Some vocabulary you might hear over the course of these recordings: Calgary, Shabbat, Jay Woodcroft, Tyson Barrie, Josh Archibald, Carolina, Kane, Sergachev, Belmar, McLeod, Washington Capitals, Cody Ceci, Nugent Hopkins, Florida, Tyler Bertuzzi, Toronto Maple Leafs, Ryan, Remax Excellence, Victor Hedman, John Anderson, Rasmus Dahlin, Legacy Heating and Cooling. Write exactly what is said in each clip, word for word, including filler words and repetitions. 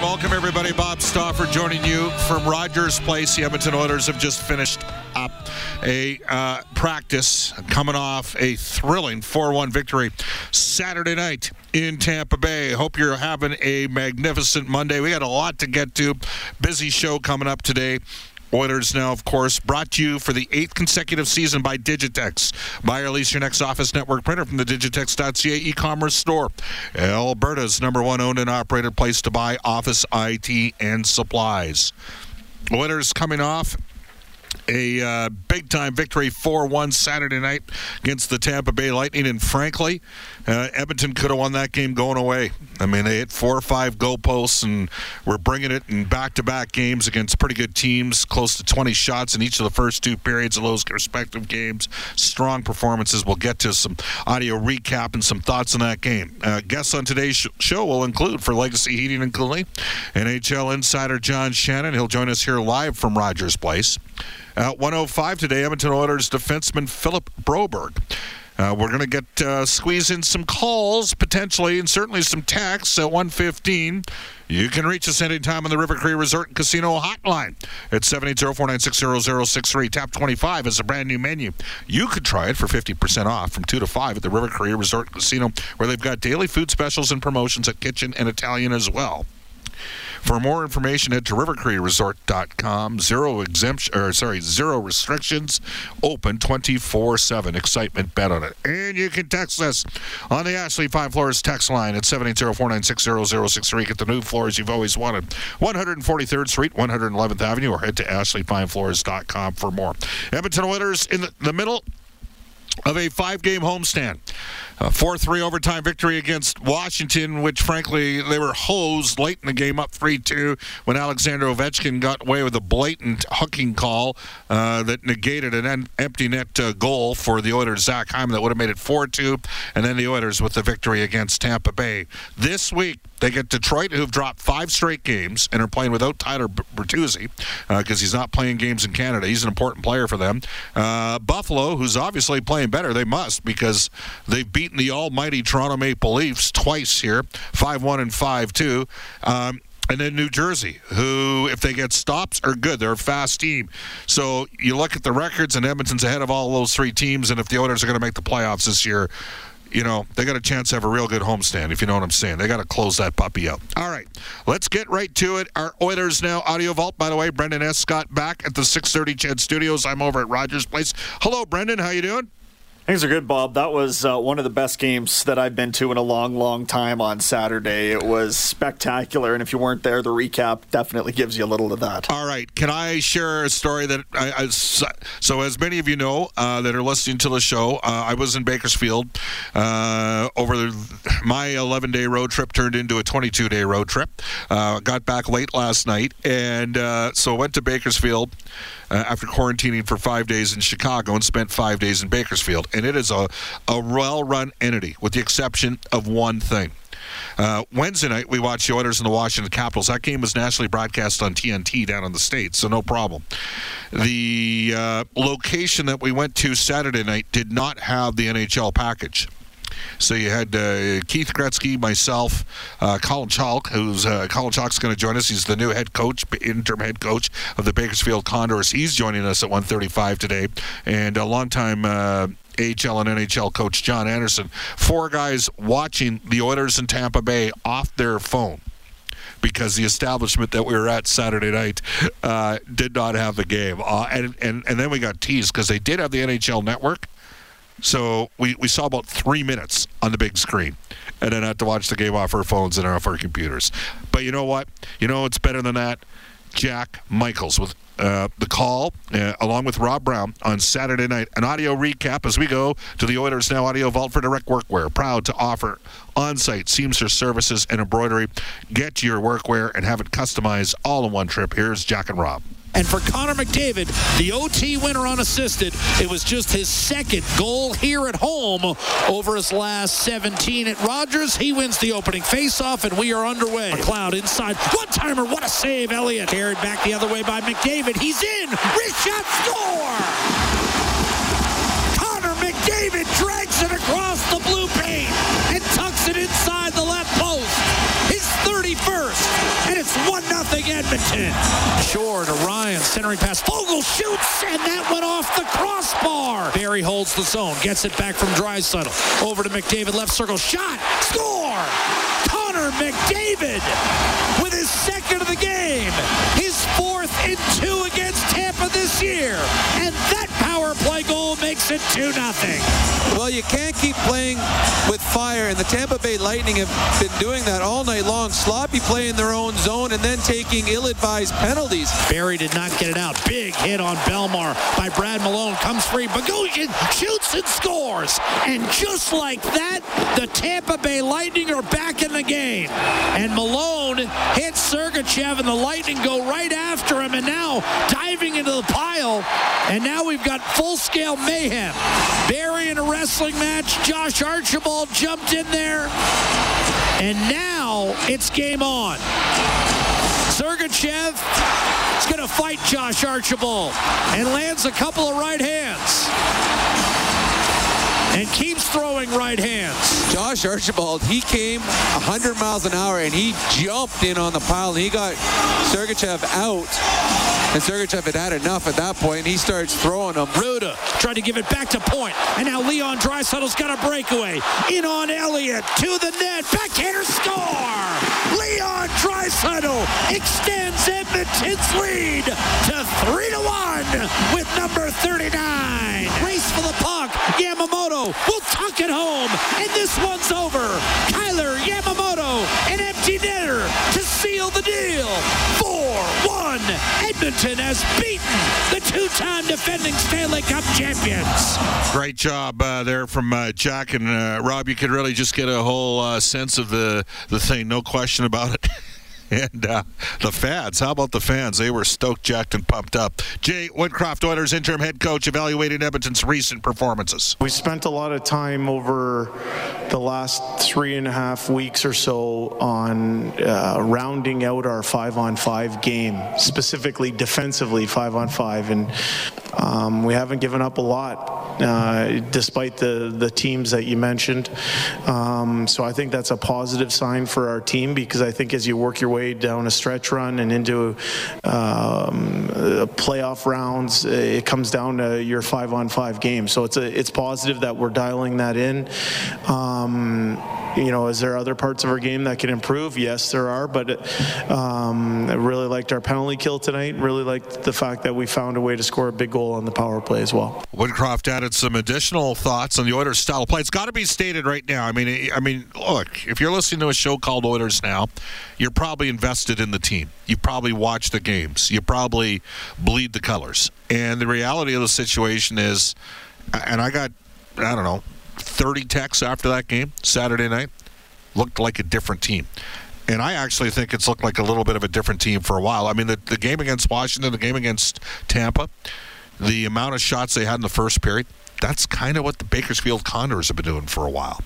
Welcome, everybody. Bob Stauffer joining you from Rogers Place. The Edmonton Oilers have just finished up a uh, practice, coming off a thrilling four one victory Saturday night in Tampa Bay. Hope you're having a magnificent Monday. We got a lot to get to. Busy show coming up today. Oilers Now, of course, brought to you for the eighth consecutive season by Digitex. Buy or lease your next office network printer from the digitex dot c a e-commerce store. Alberta's number one owned and operated place to buy office I T and supplies. Oilers coming off a uh, big-time victory, four one Saturday night against the Tampa Bay Lightning. And frankly, uh, Edmonton could have won that game going away. I mean, they hit four or five goalposts and were bringing it in back-to-back games against pretty good teams, close to twenty shots in each of the first two periods of those respective games. Strong performances. We'll get to some audio recap and some thoughts on that game. Uh, guests on today's sh- show will include, for Legacy Heating and Cooling, N H L insider John Shannon. He'll join us here live from Rogers Place. At one oh five today, Edmonton Oilers defenseman Philip Broberg. Uh, we're going to get uh, squeeze in some calls, potentially, and certainly some texts at one fifteen. You can reach us anytime on the River Cree Resort and Casino hotline at seven eight zero, four nine six, zero zero six three. Tap twenty-five is a brand-new menu. You could try it for fifty percent off from two to five at the River Cree Resort and Casino, where they've got daily food specials and promotions at Kitchen and Italian as well. For more information, head to river cree resort dot com. Zero exemption, or sorry, zero restrictions. Open twenty-four seven. Excitement, bet on it. And you can text us on the Ashley Five Floors text line at seven eight zero, four nine six, zero zero six three. Get the new floors you've always wanted. one forty-third Street, one eleventh Avenue, or head to ashley fine floors dot com for more. Edmonton Oilers in the, the middle of a five-game homestand. A four three overtime victory against Washington, which, frankly, they were hosed late in the game, up three two, when Alexander Ovechkin got away with a blatant hooking call uh, that negated an en- empty net uh, goal for the Oilers' Zach Hyman that would have made it four two, and then the Oilers with the victory against Tampa Bay. This week, they get Detroit, who've dropped five straight games and are playing without Tyler Bertuzzi because uh, he's not playing games in Canada. He's an important player for them. Uh, Buffalo, who's obviously playing better. They must, because they've beaten the almighty Toronto Maple Leafs twice here, five one and five two. Um, and then New Jersey, who, if they get stops, are good. They're a fast team. So you look at the records, and Edmonton's ahead of all those three teams, and if the Oilers are going to make the playoffs this year, you know, they got a chance to have a real good homestand, if you know what I'm saying. They got to close that puppy up. All right, let's get right to it. Our Oilers Now Audio Vault, by the way, Brendan Escott back at the six thirty C H E D Studios. I'm over at Rogers Place. Hello, Brendan. How you doing? Things are good, Bob. That was uh, one of the best games that I've been to in a long, long time on Saturday. It was spectacular, and if you weren't there, the recap definitely gives you a little of that. All right. Can I share a story that I... I so, as many of you know uh, that are listening to the show, uh, I was in Bakersfield. Uh, over the, my eleven-day road trip turned into a twenty-two-day road trip. Uh, got back late last night, and uh, so went to Bakersfield uh, after quarantining for five days in Chicago and spent five days in Bakersfield. And it is a, a well-run entity, with the exception of one thing. Uh, Wednesday night, we watched the Oilers and the Washington Capitals. That game was nationally broadcast on T N T down in the States, so no problem. The uh, location that we went to Saturday night did not have the N H L package. So you had uh, Keith Gretzky, myself, uh, Colin Chalk, who's uh, Colin Chalk's going to join us. He's the new head coach, interim head coach of the Bakersfield Condors. He's joining us at one thirty-five today, and a longtime uh, A H L and N H L coach John Anderson. Four guys watching the Oilers in Tampa Bay off their phone, because the establishment that we were at Saturday night uh, did not have the game, uh, and and and then we got teased because they did have the N H L Network. So we, we saw about three minutes on the big screen, and then had to watch the game off our phones and off our computers. But you know what? You know what's better than that? Jack Michaels with uh, the call, uh, along with Rob Brown on Saturday night. An audio recap as we go to the Oilers Now Audio Vault for direct workwear. Proud to offer on-site seamstress services and embroidery. Get your workwear and have it customized all in one trip. Here's Jack and Rob. And for Connor McDavid, the O T winner unassisted, it was just his second goal here at home over his last seventeen at Rogers. He wins the opening faceoff, and we are underway. McLeod inside. One-timer. What a save, Elliott. Carried back the other way by McDavid. He's in. Wrist shot. Score! Connor McDavid drags it across the blue paint and tucks it inside the left post. First, and it's one nothing Edmonton. Shore to Ryan, centering pass. Fogle shoots, and that went off the crossbar. Barry holds the zone, gets it back from Draisaitl. Over to McDavid, left circle, shot, score! Connor McDavid with his second of the game. His fourth and two against Tampa this year. And that power play goal makes it two nothing. Well, you can't keep playing with fire, and the Tampa Bay Lightning have been doing that all night long. Sloppy play in their own zone and then taking ill-advised penalties. Barry did not get it out. Big hit on Belmar by Brad Malone. Comes free. Bogosian shoots and scores. And just like that, the Tampa Bay Lightning are back in the game. And Malone hits Sergachev, and the Lightning go right after him. And now diving into the pile. And now we've got full-scale mayhem. Barry in a wrestling match. Josh Archibald jumped in there. And now it's game on. Sergachev is going to fight Josh Archibald and lands a couple of right hands. And keeps throwing right hands. Josh Archibald, he came one hundred miles an hour and he jumped in on the pile. And he got Sergachev out. And Sergachev had had enough at that point, and he starts throwing them. Ruda tried to give it back to point, and now Leon Draisaitl's got a breakaway. In on Elliott, to the net, backhander score! Leon Draisaitl extends Edmonton's lead to three to one with number thirty-nine. Race for the puck, Yamamoto will tuck it home, and this one's over. Kyler Yamamoto, an empty netter to seal the deal. four one, Edmonton has beaten the two-time defending Stanley Cup champions. Great job uh, there from uh, Jack and uh, Rob. You could really just get a whole uh, sense of the, the thing, no question about it. And uh, the fans, how about the fans? They were stoked, jacked, and pumped up. Jay Woodcroft, Oilers interim head coach, evaluating Edmonton's recent performances. We spent a lot of time over the last three and a half weeks or so on uh, rounding out our five-on-five game, specifically defensively five-on-five. And um, we haven't given up a lot, uh, despite the, the teams that you mentioned. Um, so I think that's a positive sign for our team, because I think as you work your way down a stretch run and into um, playoff rounds, it comes down to your five-on-five game. So it's a, it's positive that we're dialing that in. Um, you know, is there other parts of our game that can improve? Yes, there are. But um, I really liked our penalty kill tonight. Really liked the fact that we found a way to score a big goal goal on the power play as well. Woodcroft added some additional thoughts on the Oilers style of play. It's got to be stated right now. I mean, I mean, look, if you're listening to a show called Oilers Now, you're probably invested in the team. You probably watch the games. You probably bleed the colors. And the reality of the situation is, and I got, I don't know, thirty texts after that game Saturday night, looked like a different team. And I actually think it's looked like a little bit of a different team for a while. I mean, the, the game against Washington, the game against Tampa, the amount of shots they had in the first period, that's kind of what the Bakersfield Condors have been doing for a while.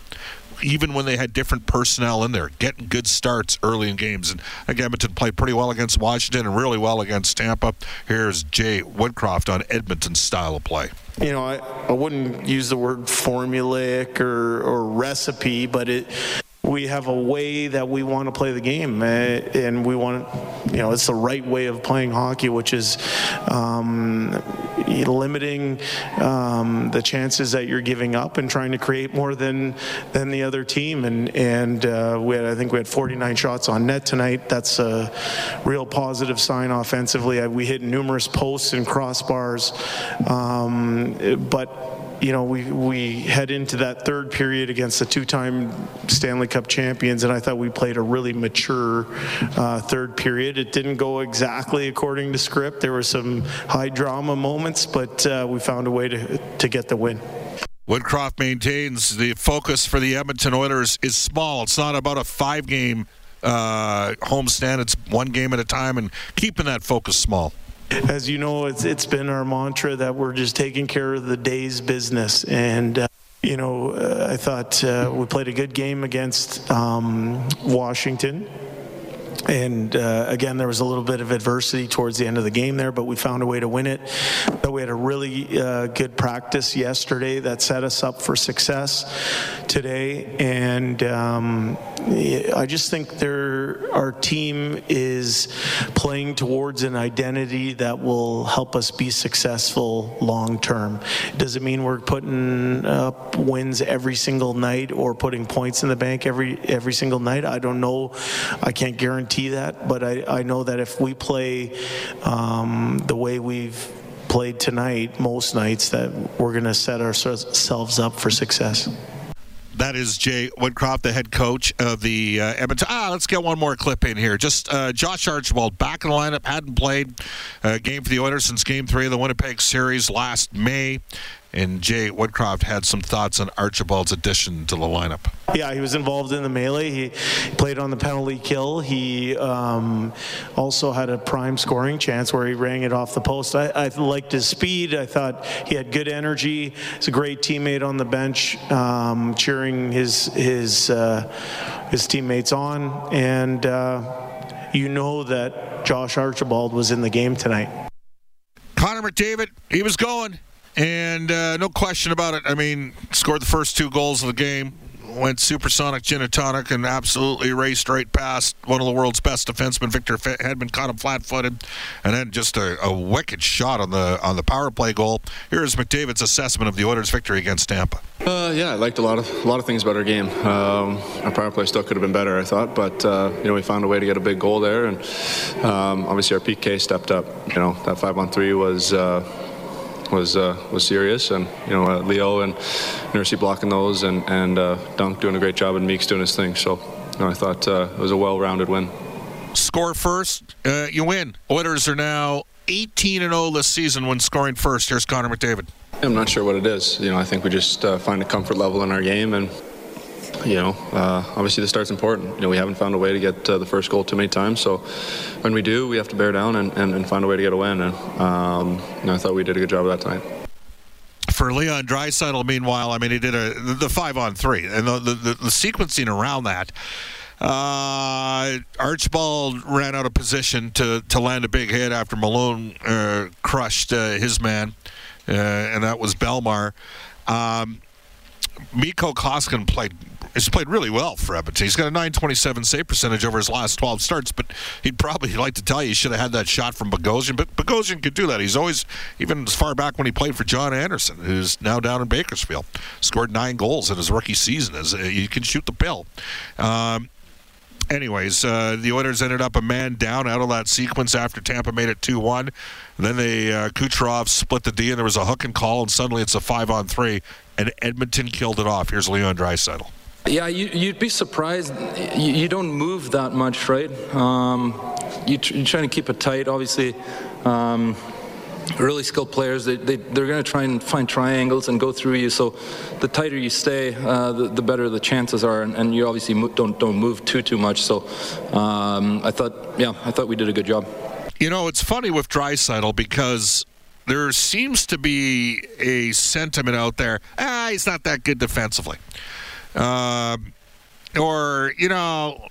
Even when they had different personnel in there, getting good starts early in games. And Edmonton played pretty well against Washington and really well against Tampa. Here's Jay Woodcroft on Edmonton's style of play. You know, I, I wouldn't use the word formulaic or, or recipe, but it... we have a way that we want to play the game, uh, and we want, you know, it's the right way of playing hockey, which is um, limiting um, the chances that you're giving up and trying to create more than than the other team. And and uh, we had, I think we had forty-nine shots on net tonight. That's a real positive sign offensively. We hit numerous posts and crossbars, um, but. You know, we we head into that third period against the two-time Stanley Cup champions, and I thought we played a really mature uh, third period. It didn't go exactly according to script. There were some high drama moments, but uh, we found a way to to get the win. Woodcroft maintains the focus for the Edmonton Oilers is small. It's not about a five-game uh, homestand. It's one game at a time and keeping that focus small. As you know, it's it's been our mantra that we're just taking care of the day's business. And, uh, you know, uh, I thought uh, we played a good game against um, Washington. And, uh, again, there was a little bit of adversity towards the end of the game there, but we found a way to win it. But we had a really uh, good practice yesterday that set us up for success today. And um, I just think there, our team is playing towards an identity that will help us be successful long term. Doesn't mean we're putting up wins every single night or putting points in the bank every, every single night. I don't know. I can't guarantee that, but I, I know that if we play um, the way we've played tonight, most nights, that we're going to set ourselves up for success. That is Jay Woodcroft, the head coach of the uh, Edmonton. Ah, let's get one more clip in here. Just uh, Josh Archibald back in the lineup, hadn't played a game for the Oilers since Game three of the Winnipeg Series last May. And Jay Woodcroft had some thoughts on Archibald's addition to the lineup. Yeah, he was involved in the melee. He played on the penalty kill. He um, also had a prime scoring chance where he rang it off the post. I, I liked his speed. I thought he had good energy. He's a great teammate on the bench, um, cheering his his uh, his teammates on. And uh, you know that Josh Archibald was in the game tonight. Connor McDavid, he was going. And uh, no question about it. I mean, scored the first two goals of the game, went supersonic gin and tonic, and absolutely raced right past one of the world's best defensemen, Victor Hedman, caught him flat-footed, and then just a, a wicked shot on the on the power play goal. Here's McDavid's assessment of the Oilers' victory against Tampa. Uh, yeah, I liked a lot of a lot of things about our game. Um, our power play still could have been better, I thought, but uh, you know, we found a way to get a big goal there, and um, obviously our P K stepped up. You know, that five on three was. Uh, was uh, was serious, and you know uh, Leo and Nursey blocking those, and and uh, Dunk doing a great job, and Meeks doing his thing. So you know, I thought uh, it was a well-rounded win. Score first, uh, you win. Oilers are now eighteen and oh this season when scoring first. Here's Connor McDavid. I'm not sure what it is. You know, I think we just uh, find a comfort level in our game, and you know, uh, obviously the start's important. You know, we haven't found a way to get uh, the first goal too many times, so when we do, we have to bear down and, and, and find a way to get a win, and um, you know, I thought we did a good job of that tonight. For Leon Draisaitl, meanwhile, I mean, he did a, the five on three, and the, the, the, the sequencing around that, uh, Archibald ran out of position to, to land a big hit after Malone uh, crushed uh, his man, uh, and that was Belmar. Um, Mikko Koskinen played He's played really well for Edmonton. He's got a nine twenty-seven save percentage over his last twelve starts, but he'd probably like to tell you he should have had that shot from Bogosian. But Bogosian could do that. He's always, even as far back when he played for John Anderson, who's now down in Bakersfield, scored nine goals in his rookie season. As he can shoot the pill. Um, anyways, uh, the Oilers ended up a man down out of that sequence after Tampa made it two one. Then they uh, Kucherov split the D, and there was a hook and call, and suddenly it's a five on three, and Edmonton killed it off. Here's Leon Draisaitl. Yeah, you, you'd be surprised. You, you don't move that much, right? Um, you tr- you're trying to keep it tight. Obviously, um, really skilled players, they, they, they're going to try and find triangles and go through you. So the tighter you stay, uh, the, the better the chances are. And, and you obviously mo- don't don't move too, too much. So um, I thought, yeah, I thought we did a good job. You know, it's funny with Draisaitl because there seems to be a sentiment out there, ah, he's not that good defensively. Uh, or, you know,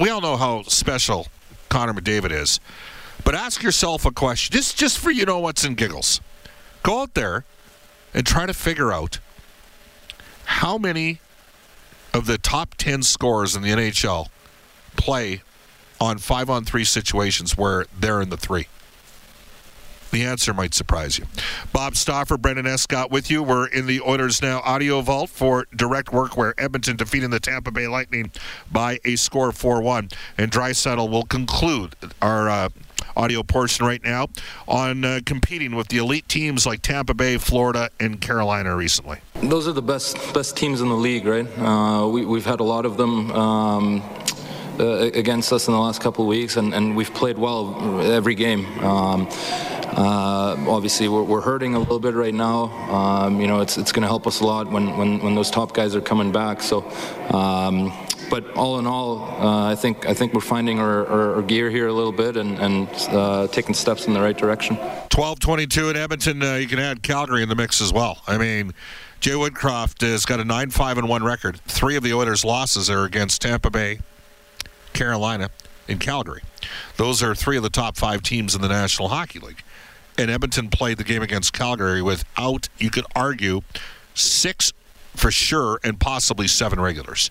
we all know how special Connor McDavid is. But ask yourself a question, just just for you know what's in giggles. Go out there and try to figure out how many of the top ten scorers in the N H L play on five-on-three situations where they're in the three. The answer might surprise you. Bob Stauffer, Brendan Escott with you. We're in the Oilers Now audio vault for direct workwear. Edmonton defeating the Tampa Bay Lightning by a score of four one. And Draisaitl will conclude our uh, audio portion right now on uh, competing with the elite teams like Tampa Bay, Florida, and Carolina recently. Those are the best best teams in the league, right? Uh, we, we've had a lot of them Um Uh, against us in the last couple of weeks, and, and we've played well every game. Um, uh, obviously, we're, we're hurting a little bit right now. Um, you know, it's it's going to help us a lot when, when, when those top guys are coming back. So, um, but all in all, uh, I think I think we're finding our, our, our gear here a little bit and, and uh, taking steps in the right direction. twelve twenty-two in Edmonton. Uh, you can add Calgary in the mix as well. I mean, Jay Woodcroft has got a nine five one record. Three of the Oilers' losses are against Tampa Bay, Carolina, and Calgary. Those are three of the top five teams in the National Hockey League. And Edmonton played the game against Calgary without, you could argue, six for sure and possibly seven regulars.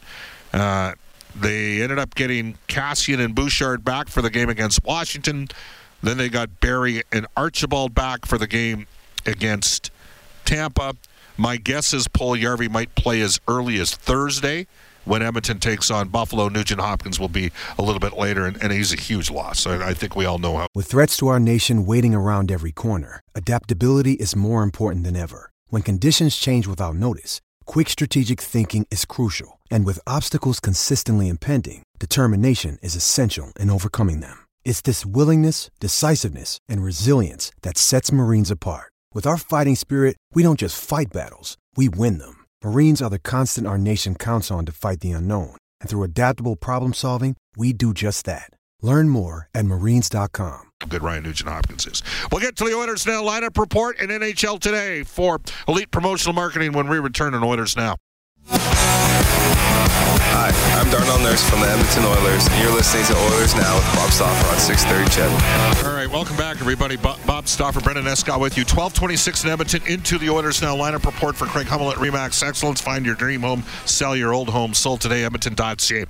Uh, they ended up getting Cassian and Bouchard back for the game against Washington. Then they got Barry and Archibald back for the game against Tampa. My guess is Paul Yarvi might play as early as Thursday when Edmonton takes on Buffalo. Nugent Hopkins will be a little bit later, and, and he's a huge loss. So I think we all know how. With threats to our nation waiting around every corner, adaptability is more important than ever. When conditions change without notice, quick strategic thinking is crucial. And with obstacles consistently impending, determination is essential in overcoming them. It's this willingness, decisiveness, and resilience that sets Marines apart. With our fighting spirit, we don't just fight battles, we win them. Marines are the constant our nation counts on to fight the unknown. And through adaptable problem solving, we do just that. Learn more at marines dot com. Good Ryan Nugent Hopkins is. We'll get to the Oilers Now lineup report and N H L Today for Elite Promotional Marketing when we return on Oilers Now. Hi, I'm Darnell Nurse from the Edmonton Oilers, and you're listening to Oilers Now with Bob Stauffer on six thirty Chet. All right, welcome back, everybody. Bob Stauffer, Brendan Escott with you. twelve twenty-six in Edmonton into the Oilers Now lineup report for Craig Hummel at Remax Excellence. Find your dream home, sell your old home, sold today, edmonton dot c a.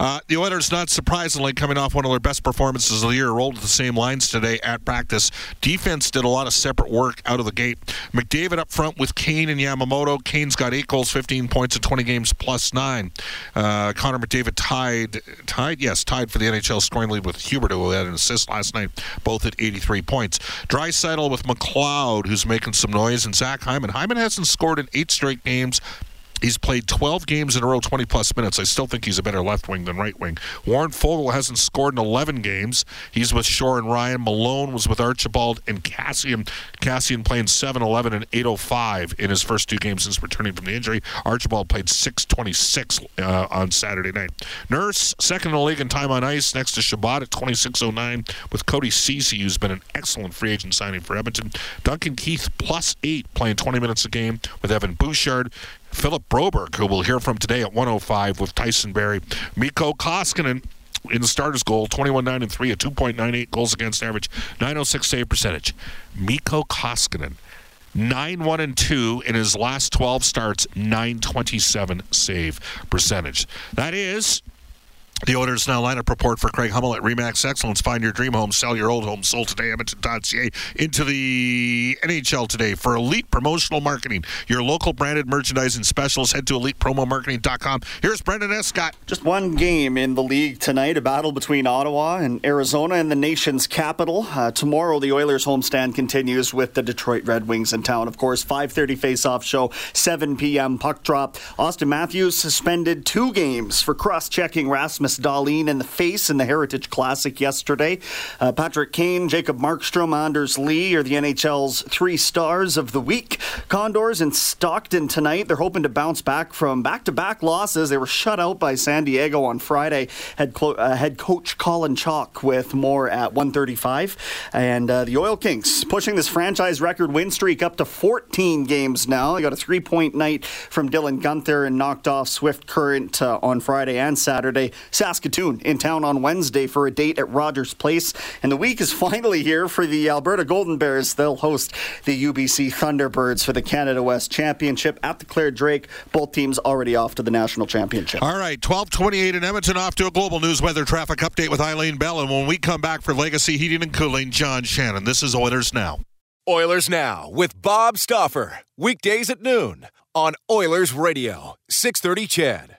Uh, the Oilers, not surprisingly, coming off one of their best performances of the year, rolled the same lines today at practice. Defense did a lot of separate work out of the gate. McDavid up front with Kane and Yamamoto. Kane's got eight goals, fifteen points in twenty games, plus nine. Uh, Connor McDavid tied, tied, yes, tied for the N H L scoring lead with Huberdeau, who had an assist last night, both at eighty-three points. Draisaitl with McLeod, who's making some noise, and Zach Hyman. Hyman hasn't scored in eight straight games. He's played twelve games in a row, twenty-plus minutes. I still think he's a better left wing than right wing. Warren Fogle hasn't scored in eleven games. He's with Shore and Ryan. Malone was with Archibald and Cassian. Cassian playing seven eleven and eight oh five in his first two games since returning from the injury. Archibald played six twenty-six uh, on Saturday night. Nurse, second in the league in time on ice, next to Shabbat at twenty-six oh nine, with Cody Ceci, who's been an excellent free agent signing for Edmonton. Duncan Keith, plus eight, playing twenty minutes a game with Evan Bouchard. Philip Broberg, who we'll hear from today at one oh five with Tyson Barrie. Mikko Koskinen in the starter's goal, twenty-one nine three, a two point nine eight goals against average, nine oh six save percentage. Mikko Koskinen, nine one two in his last twelve starts, nine twenty-seven save percentage. That is The Oilers Now lineup report for Craig Hummel at Remax Excellence. Find your dream home, sell your old home, sold today, Edmonton dot C A. Into the N H L today for Elite Promotional Marketing, your local branded merchandising specials. Head to elite promo marketing dot com. Here's Brendan Escott. Just one game in the league tonight, a battle between Ottawa and Arizona in the nation's capital. Uh, tomorrow, the Oilers homestand continues with the Detroit Red Wings in town. Of course, five thirty face-off show, seven p.m. puck drop. Austin Matthews suspended two games for cross-checking Rasmus Dahlin in the face in the Heritage Classic yesterday. Uh, Patrick Kane, Jacob Markstrom, Anders Lee are the N H L's three stars of the week. Condors in Stockton tonight. They're hoping to bounce back from back-to-back losses. They were shut out by San Diego on Friday. Head, clo- uh, head coach Colin Chalk with more at one thirty-five. And uh, the Oil Kings pushing this franchise record win streak up to fourteen games now. They got a three-point night from Dylan Gunther and knocked off Swift Current uh, on Friday and Saturday. Saskatoon in town on Wednesday for a date at Rogers Place. And the week is finally here for the Alberta Golden Bears. They'll host the U B C Thunderbirds for the Canada West Championship at the Claire Drake. Both teams already off to the National Championship. All right, twelve twenty-eight in Edmonton, off to a Global News weather traffic update with Eileen Bell. And when we come back for Legacy Heating and Cooling, John Shannon. This is Oilers Now. Oilers Now with Bob Stauffer. Weekdays at noon on Oilers Radio, six thirty C H E D.